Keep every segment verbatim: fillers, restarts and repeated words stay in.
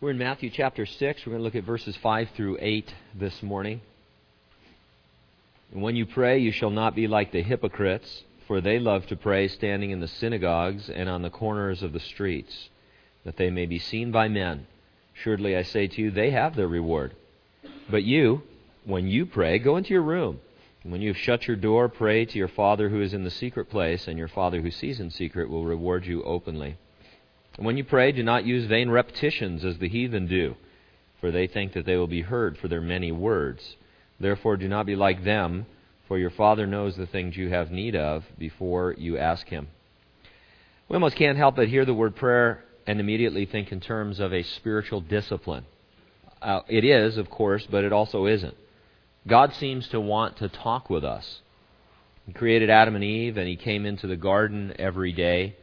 We're in Matthew chapter six. We're going to look at verses five through eight this morning. And when you pray, you shall not be like the hypocrites, for they love to pray standing in the synagogues and on the corners of the streets, that they may be seen by men. Assuredly, I say to you, they have their reward. But you, when you pray, go into your room. And when you have shut your door, pray to your Father who is in the secret place, and your Father who sees in secret will reward you openly. And when you pray, do not use vain repetitions as the heathen do, for they think that they will be heard for their many words. Therefore do not be like them, for your Father knows the things you have need of before you ask Him. We almost can't help but hear the word prayer and immediately think in terms of a spiritual discipline. Uh, it is, of course, but it also isn't. God seems to want to talk with us. He created Adam and Eve, and He came into the garden every day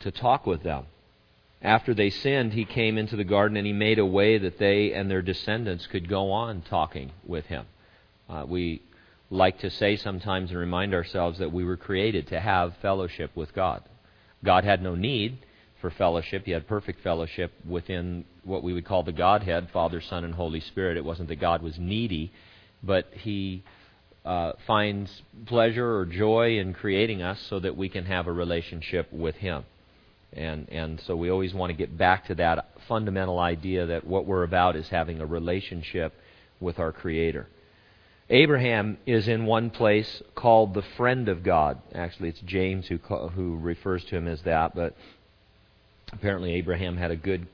to talk with them. After they sinned, He came into the garden and He made a way that they and their descendants could go on talking with Him. Uh, we like to say sometimes and remind ourselves that we were created to have fellowship with God. God had no need for fellowship. He had perfect fellowship within what we would call the Godhead, Father, Son, and Holy Spirit. It wasn't that God was needy, but He uh, finds pleasure or joy in creating us so that we can have a relationship with Him. And and so we always want to get back to that fundamental idea that what we're about is having a relationship with our Creator. Abraham is in one place called the friend of God. Actually, it's James who who refers to him as that, but apparently Abraham had a good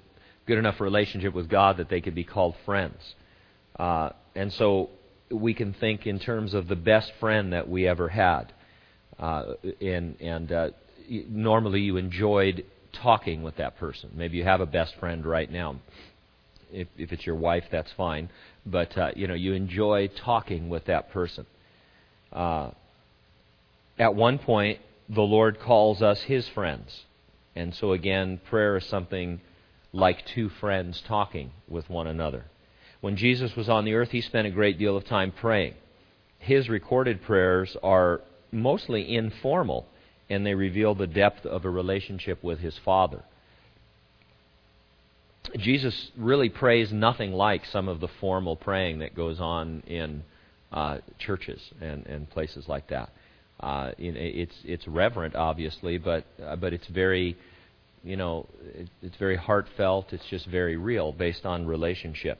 good enough relationship with God that they could be called friends. Uh, and so we can think in terms of the best friend that we ever had. Uh, and... and uh, Normally you enjoyed talking with that person. Maybe you have a best friend right now. If, if it's your wife, that's fine. But uh, you know, you enjoy talking with that person. Uh, at one point, the Lord calls us His friends. And so again, prayer is something like two friends talking with one another. When Jesus was on the earth, He spent a great deal of time praying. His recorded prayers are mostly informal, and they reveal the depth of a relationship with His Father. Jesus really prays nothing like some of the formal praying that goes on in uh, churches and, and places like that. Uh, it's it's reverent, obviously, but uh, but it's very, you know, it, it's very heartfelt. It's just very real, based on relationship.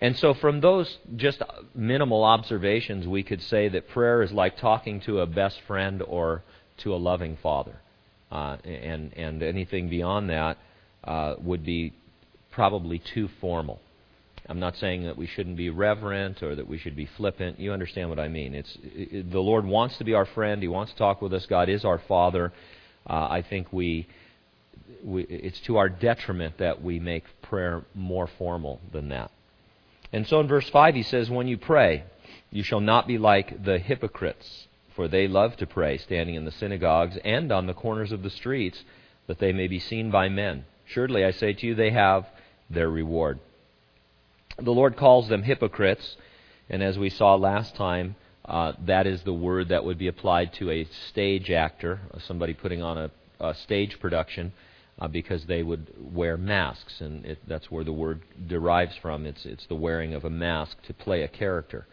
And so from those just minimal observations, we could say that prayer is like talking to a best friend or to a loving Father, uh, and and anything beyond that uh, would be probably too formal. I'm not saying that we shouldn't be reverent or that we should be flippant. You understand what I mean. It's it, the Lord wants to be our friend. He wants to talk with us. God is our Father. Uh, I think we, we it's to our detriment that we make prayer more formal than that. And so in verse five He says, "When you pray, you shall not be like the hypocrites, for they love to pray, standing in the synagogues and on the corners of the streets, that they may be seen by men. Surely I say to you, they have their reward." The Lord calls them hypocrites, and as we saw last time, uh, that is the word that would be applied to a stage actor, somebody putting on a, a stage production, uh, because they would wear masks, and it, that's where the word derives from. It's, it's the wearing of a mask to play a character.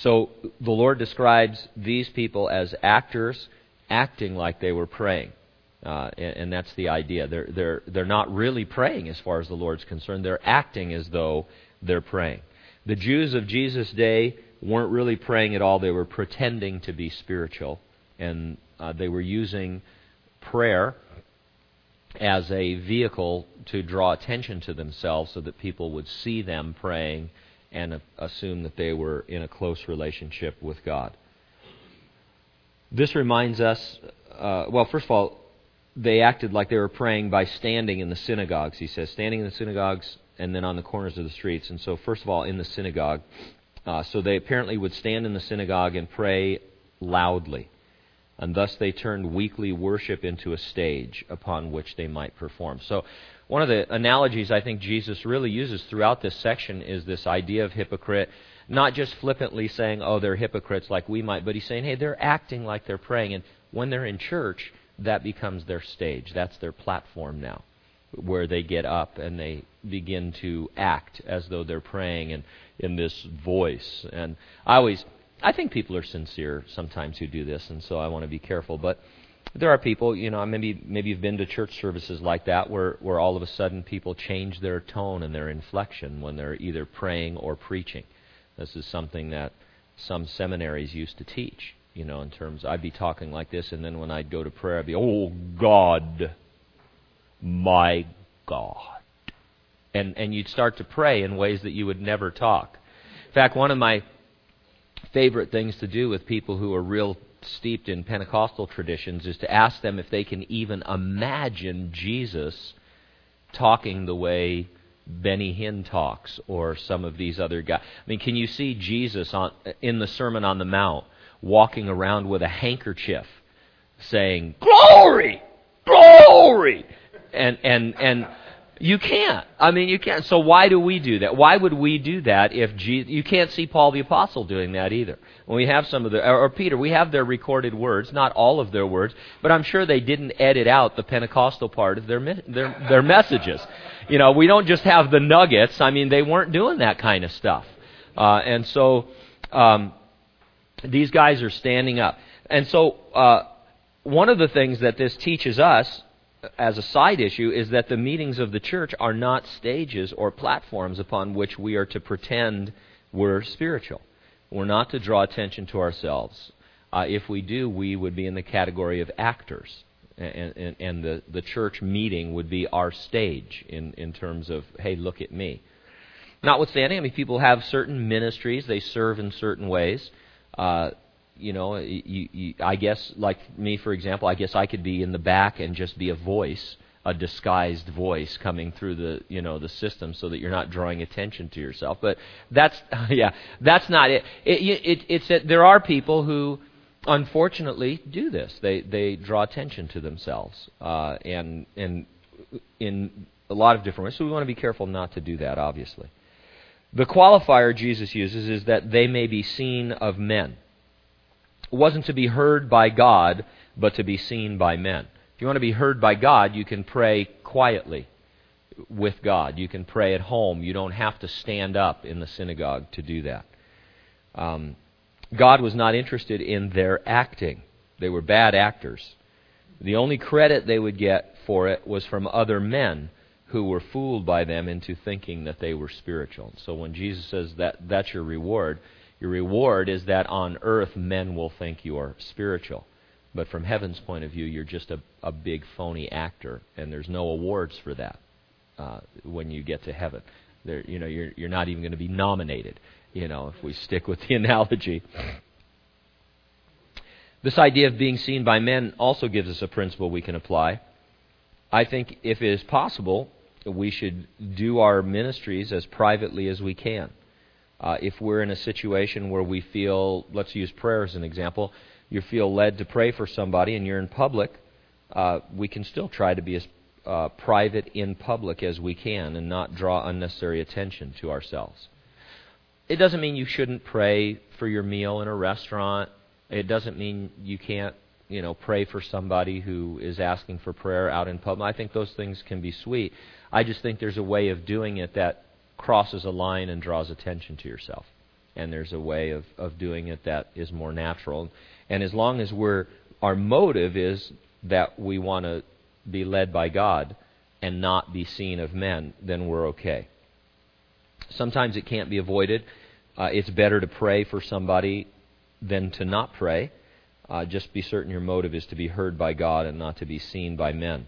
So the Lord describes these people as actors acting like they were praying, uh, and, and that's the idea. They're they're they're not really praying as far as the Lord's concerned. They're acting as though they're praying. The Jews of Jesus' day weren't really praying at all. They were pretending to be spiritual, and uh, they were using prayer as a vehicle to draw attention to themselves so that people would see them praying and assume that they were in a close relationship with God. This reminds us, uh, well, first of all, they acted like they were praying by standing in the synagogues, he says, standing in the synagogues and then on the corners of the streets. And so, first of all, in the synagogue. Uh, so they apparently would stand in the synagogue and pray loudly, and thus they turned weekly worship into a stage upon which they might perform. So one of the analogies I think Jesus really uses throughout this section is this idea of hypocrite, not just flippantly saying, oh, they're hypocrites like we might, but He's saying, hey, they're acting like they're praying. And when they're in church, that becomes their stage. That's their platform now. where they get up and they begin to act as though they're praying in, in this voice. And I always, I think people are sincere sometimes who do this, and so I want to be careful. But there are people, you know, maybe maybe you've been to church services like that where, where all of a sudden people change their tone and their inflection when they're either praying or preaching. This is something that some seminaries used to teach, you know, in terms, I'd be talking like this, and then when I'd go to prayer, I'd be, oh, God, my God. And and you'd start to pray in ways that you would never talk. In fact, one of my favorite things to do with people who are real steeped in Pentecostal traditions is to ask them if they can even imagine Jesus talking the way Benny Hinn talks or some of these other guys. I mean, can you see Jesus on, in the Sermon on the Mount walking around with a handkerchief saying, glory, glory, and and and you can't. I mean, you can't. So why do we do that? Why would we do that if Jesus... You can't see Paul the Apostle doing that either. When we have some of the... Or Peter, we have their recorded words, not all of their words, but I'm sure they didn't edit out the Pentecostal part of their their, their messages. You know, we don't just have the nuggets. I mean, they weren't doing that kind of stuff. Uh, and so um, these guys are standing up. And so uh, one of the things that this teaches us as a side issue is that the meetings of the church are not stages or platforms upon which we are to pretend we're spiritual. We're not to draw attention to ourselves. Uh, if we do, we would be in the category of actors, and, and, and the, the church meeting would be our stage in, in terms of, hey, look at me. Notwithstanding, I mean, people have certain ministries, they serve in certain ways. Uh, You know, you, you, I guess, like me, for example, I guess I could be in the back and just be a voice, a disguised voice coming through the, you know, the system, so that you're not drawing attention to yourself. But that's, yeah, that's not it. it, it it's that there are people who, unfortunately, do this. They they draw attention to themselves, uh, and and in a lot of different ways. So we want to be careful not to do that. Obviously, the qualifier Jesus uses is that they may be seen of men. It wasn't to be heard by God, but to be seen by men. If you want to be heard by God, you can pray quietly with God. You can pray at home. You don't have to stand up in the synagogue to do that. Um, God was not interested in their acting. They were bad actors. The only credit they would get for it was from other men who were fooled by them into thinking that they were spiritual. So when Jesus says that that's your reward... Your reward is that on earth men will think you are spiritual. But from heaven's point of view, you're just a, a big phony actor, and there's no awards for that uh, when you get to heaven. There, you know, you're, you're not even going to be nominated, you know, if we stick with the analogy. This idea of being seen by men also gives us a principle we can apply. I think if it is possible, we should do our ministries as privately as we can. Uh, if we're in a situation where we feel, let's use prayer as an example, you feel led to pray for somebody and you're in public, uh, we can still try to be as uh, private in public as we can and not draw unnecessary attention to ourselves. It doesn't mean you shouldn't pray for your meal in a restaurant. It doesn't mean you can't, you know, pray for somebody who is asking for prayer out in public. I think those things can be sweet. I just think there's a way of doing it that crosses a line and draws attention to yourself. And there's a way of, of doing it that is more natural. And as long as we're our motive is that we want to be led by God and not be seen of men, then we're okay. Sometimes it can't be avoided. Uh, it's better to pray for somebody than to not pray. Uh, just be certain your motive is to be heard by God and not to be seen by men.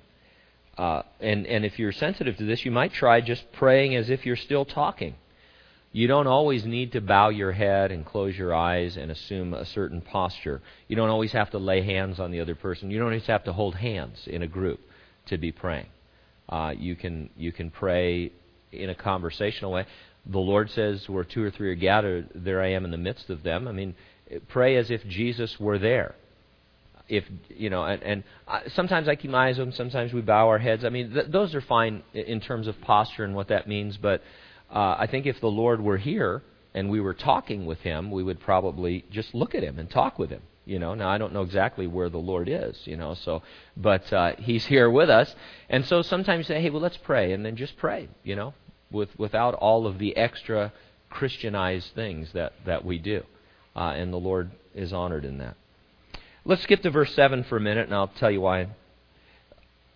Uh, and, and if you're sensitive to this, you might try just praying as if you're still talking. You don't always need to bow your head and close your eyes and assume a certain posture. You don't always have to lay hands on the other person. You don't always have to hold hands in a group to be praying. Uh, you can you can pray in a conversational way. The Lord says, where two or three are gathered, there I am in the midst of them. I mean, pray as if Jesus were there. If you know, and, and sometimes I keep my eyes open. Sometimes we bow our heads. I mean, th- those are fine in terms of posture and what that means. But uh, I think if the Lord were here and we were talking with Him, we would probably just look at Him and talk with Him. you know. Now, I don't know exactly where the Lord is, you know, so, but uh, he's here with us. And so sometimes you say, hey, well, let's pray, and then just pray, you know, with without all of the extra Christianized things that, that we do. Uh, and the Lord is honored in that. Let's skip to verse seven for a minute, and I'll tell you why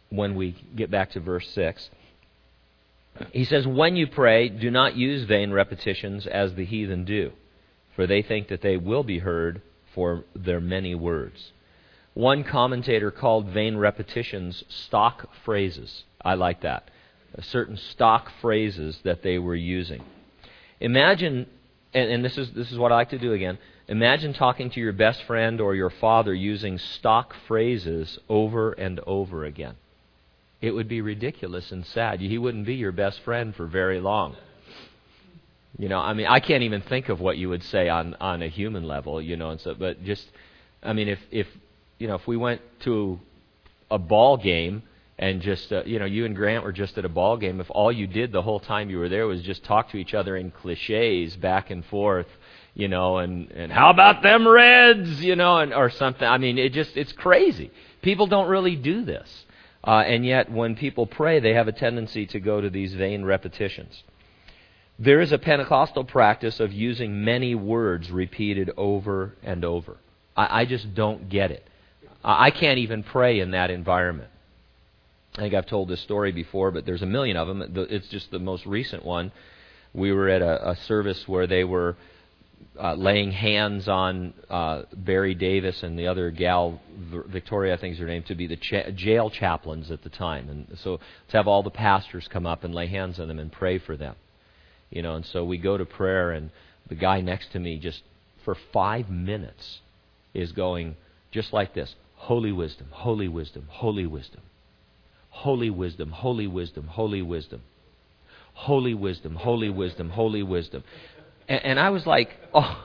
when we get back to verse six. He says, when you pray, do not use vain repetitions as the heathen do, for they think that they will be heard for their many words. One commentator called vain repetitions stock phrases. I like that. Certain stock phrases that they were using. Imagine, and, and this is this is what I like to do again, imagine talking to your best friend or your father using stock phrases over and over again. It would be ridiculous and sad. He wouldn't be your best friend for very long. You know, I mean, I can't even think of what you would say on, on a human level, you know, and so, but just, I mean, if, if, you know, if we went to a ball game and just, uh, you know, you and Grant were just at a ball game, if all you did the whole time you were there was just talk to each other in cliches back and forth, you know, and, and how about them Reds, you know, and or something. I mean, it just, it's crazy. People don't really do this. Uh, and yet, when people pray, they have a tendency to go to these vain repetitions. There is a Pentecostal practice of using many words repeated over and over. I, I just don't get it. I can't even pray in that environment. I think I've told this story before, but there's a million of them. It's just the most recent one. We were at a, a service where they were uh, laying hands on uh, Barry Davis and the other gal, Victoria, I think is her name, to be the cha- jail chaplains at the time. And so to have all the pastors come up and lay hands on them and pray for them. You know, and so we go to prayer, and the guy next to me just for five minutes is going just like this. Holy wisdom, holy wisdom, holy wisdom, holy wisdom, holy wisdom, holy wisdom, holy wisdom, holy wisdom, holy wisdom. And, and I was like, oh,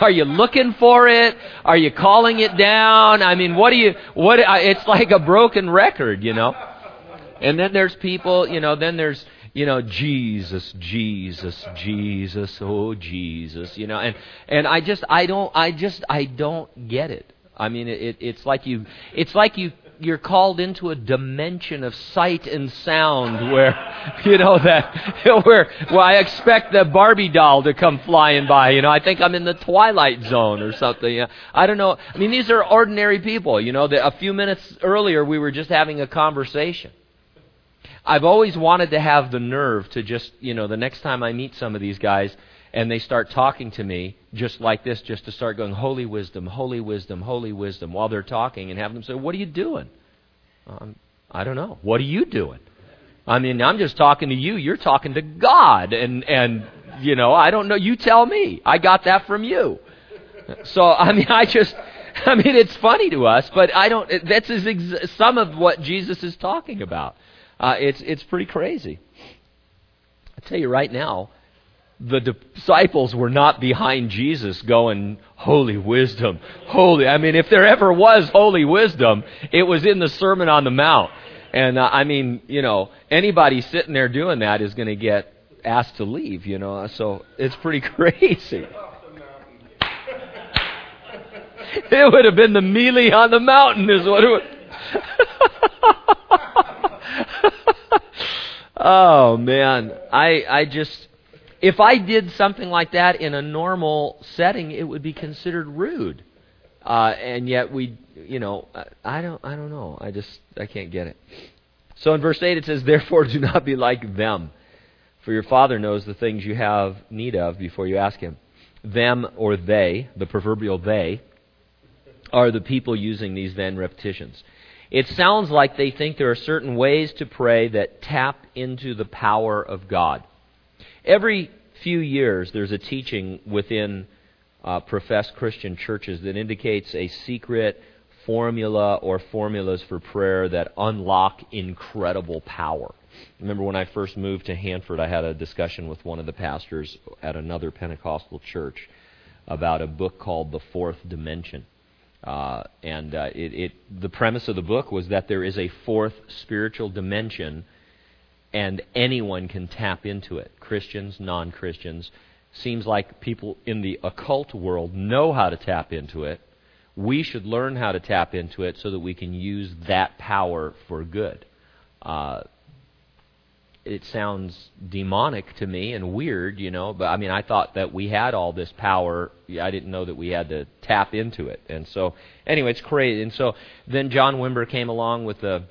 are you looking for it? Are you calling it down? I mean, what do you, what, it's like a broken record, you know. And then there's people, you know, then there's, you know, Jesus, Jesus, Jesus, oh Jesus, you know, and, and I just, I don't, I just, I don't get it. I mean, it, it's like you, it's like you, you're called into a dimension of sight and sound where, you know, that, where, well, I expect the Barbie doll to come flying by, you know, I think I'm in the Twilight Zone or something. You know? I don't know. I mean, these are ordinary people, you know, that a few minutes earlier we were just having a conversation. I've always wanted to have the nerve to just, you know, the next time I meet some of these guys and they start talking to me just like this, just to start going, holy wisdom, holy wisdom, holy wisdom, while they're talking, and have them say, what are you doing? Um, I don't know. What are you doing? I mean, I'm just talking to you. You're talking to God. And, and you know, I don't know. You tell me. I got that from you. So, I mean, I just... I mean, it's funny to us, but I don't... That's some of what Jesus is talking about. Uh, it's it's pretty crazy. I tell you right now, the disciples were not behind Jesus going, holy wisdom, holy. I mean, if there ever was holy wisdom, it was in the Sermon on the Mount. And uh, I mean, you know, anybody sitting there doing that is going to get asked to leave, you know. So it's pretty crazy. It would have been the melee on the mountain is what it would. Oh man, I I just, if I did something like that in a normal setting, it would be considered rude, uh, and yet we, you know, I don't I don't know, I just I can't get it. So in verse eight it says, therefore do not be like them, for your Father knows the things you have need of before you ask Him. Them or they, the proverbial they, are the people using these vain repetitions. It sounds like they think there are certain ways to pray that tap into the power of God. Every few years, there's a teaching within uh, professed Christian churches that indicates a secret formula or formulas for prayer that unlock incredible power. Remember when I first moved to Hanford, I had a discussion with one of the pastors at another Pentecostal church about a book called The Fourth Dimension. Uh, and uh, it, it, the premise of the book was that there is a fourth spiritual dimension, and anyone can tap into it. Christians, non-Christians, seems like people in the occult world know how to tap into it. We should learn how to tap into it so that we can use that power for good. Uh, it sounds demonic to me and weird, you know, but I mean, I thought that we had all this power. I didn't know that we had to tap into it. And so, anyway, it's crazy. And so then John Wimber came along with the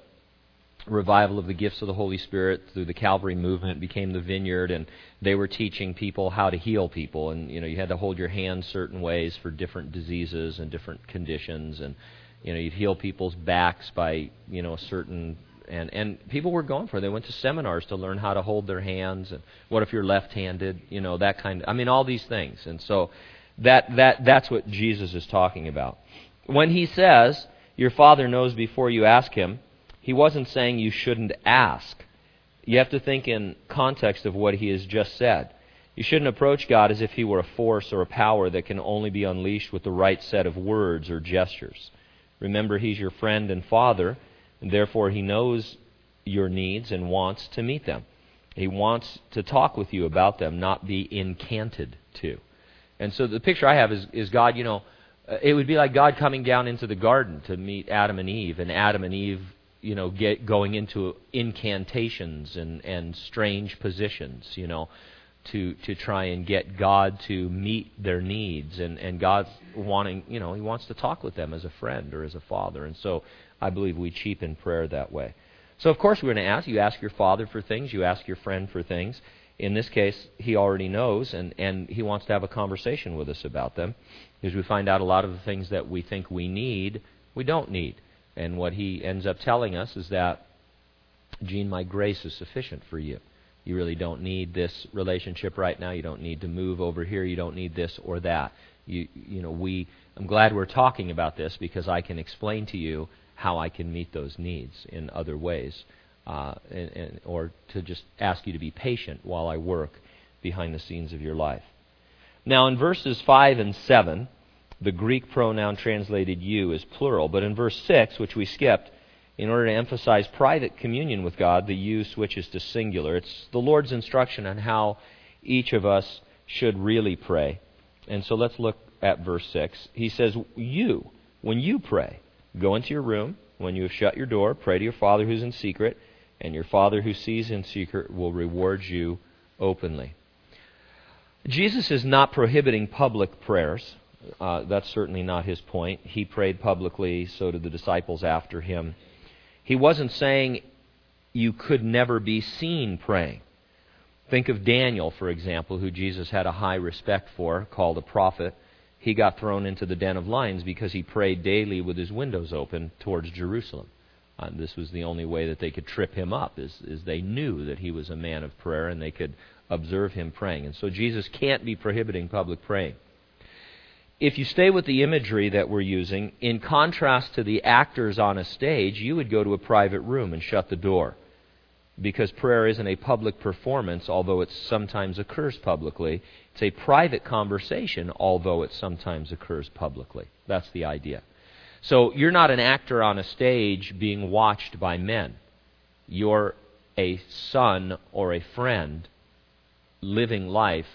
revival of the gifts of the Holy Spirit through the Calvary movement, became the Vineyard, and they were teaching people how to heal people. And, you know, you had to hold your hand certain ways for different diseases and different conditions. And, you know, you'd heal people's backs by, you know, a certain... And, and people were going for it. They went to seminars to learn how to hold their hands. And what if you're left-handed? You know, that kind of... I mean, all these things. And so that that that's what Jesus is talking about. When he says, your Father knows before you ask him, he wasn't saying you shouldn't ask. You have to think in context of what he has just said. You shouldn't approach God as if he were a force or a power that can only be unleashed with the right set of words or gestures. Remember, he's your friend and Father, and therefore he knows your needs and wants to meet them. He wants to talk with you about them, not be incanted to. And so the picture I have is, is God, you know, it would be like God coming down into the garden to meet Adam and Eve, and Adam and Eve, you know, get going into incantations and, and strange positions, you know, to to try and get God to meet their needs. And, and God's wanting, you know, he wants to talk with them as a friend or as a father. And so I believe we cheapen prayer that way. So, of course, we're going to ask. You ask your Father for things. You ask your friend for things. In this case, he already knows, and, and he wants to have a conversation with us about them, because we find out a lot of the things that we think we need, we don't need. And what he ends up telling us is that, Gene, my grace is sufficient for you. You really don't need this relationship right now. You don't need to move over here. You don't need this or that. You, you know, we. I'm glad we're talking about this, because I can explain to you how I can meet those needs in other ways, uh, and, and, or to just ask you to be patient while I work behind the scenes of your life. Now, in verses five and seven, the Greek pronoun translated you is plural, but in verse six, which we skipped, in order to emphasize private communion with God, the you switches to singular. It's the Lord's instruction on how each of us should really pray. And so let's look at verse six. He says, you, when you pray, go into your room. When you have shut your door, pray to your Father who's in secret, and your Father who sees in secret will reward you openly. Jesus is not prohibiting public prayers. Uh, that's certainly not his point. He prayed publicly, so did the disciples after him. He wasn't saying you could never be seen praying. Think of Daniel, for example, who Jesus had a high respect for, called a prophet. He got thrown into the den of lions because he prayed daily with his windows open towards Jerusalem. Uh, this was the only way that they could trip him up, is, is they knew that he was a man of prayer and they could observe him praying. And so Jesus can't be prohibiting public praying. If you stay with the imagery that we're using, in contrast to the actors on a stage, you would go to a private room and shut the door, because prayer isn't a public performance, although it sometimes occurs publicly. It's a private conversation, although it sometimes occurs publicly. That's the idea. So you're not an actor on a stage being watched by men. You're a son or a friend living life,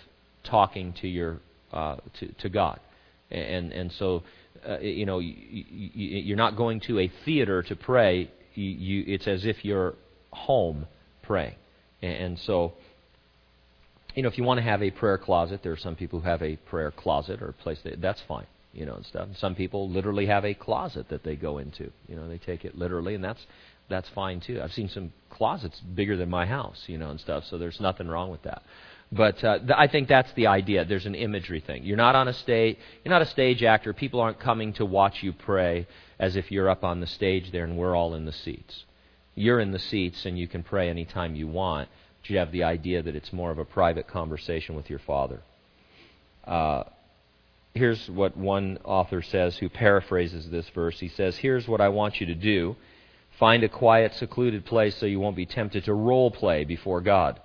talking to your uh, to, to God. And and so, uh, you know, you, you, you're not going to a theater to pray. You, you, it's as if you're home praying. And so, you know, if you want to have a prayer closet, there are some people who have a prayer closet or a place that, that's fine, you know, and stuff. And some people literally have a closet that they go into. You know, they take it literally, and that's that's fine too. I've seen some closets bigger than my house, you know, and stuff. So there's nothing wrong with that. But uh, th- I think that's the idea. There's an imagery thing. You're not on a stage. You're not a stage actor. People aren't coming to watch you pray as if you're up on the stage there and we're all in the seats. You're in the seats and you can pray anytime you want, but you have the idea that it's more of a private conversation with your Father. Uh, here's what one author says who paraphrases this verse. He says, here's what I want you to do. Find a quiet, secluded place so you won't be tempted to role play before God.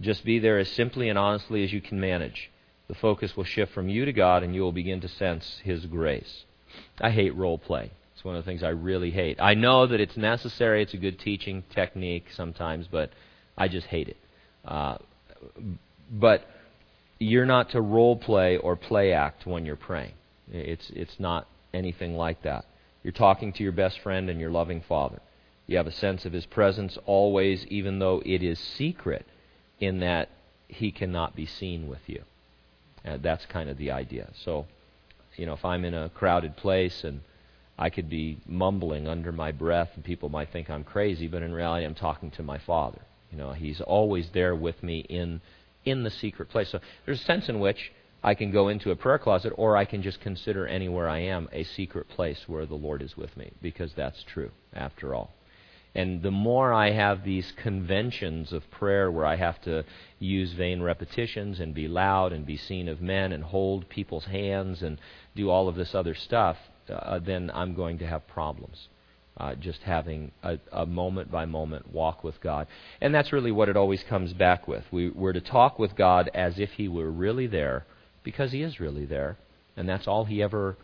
Just be there as simply and honestly as you can manage. The focus will shift from you to God and you will begin to sense His grace. I hate role play. It's one of the things I really hate. I know that it's necessary. It's a good teaching technique sometimes, but I just hate it. Uh, but you're not to role play or play act when you're praying. It's it's not anything like that. You're talking to your best friend and your loving Father. You have a sense of His presence always, even though it is secret, in that He cannot be seen with you. And that's kind of the idea. So, you know, if I'm in a crowded place and I could be mumbling under my breath and people might think I'm crazy, but in reality I'm talking to my Father. You know, He's always there with me in in the secret place. So there's a sense in which I can go into a prayer closet, or I can just consider anywhere I am a secret place where the Lord is with me, because that's true after all. And the more I have these conventions of prayer where I have to use vain repetitions and be loud and be seen of men and hold people's hands and do all of this other stuff, uh, then I'm going to have problems. Uh, just having a, a moment-by-moment walk with God. And that's really what it always comes back with. We, we're to talk with God as if He were really there, because He is really there. And that's all He ever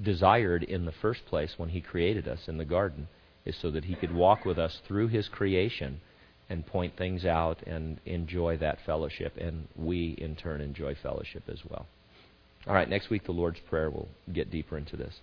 desired in the first place when He created us in the garden, is so that He could walk with us through His creation and point things out and enjoy that fellowship. And we, in turn, enjoy fellowship as well. All right, next week, the Lord's Prayer, will get deeper into this.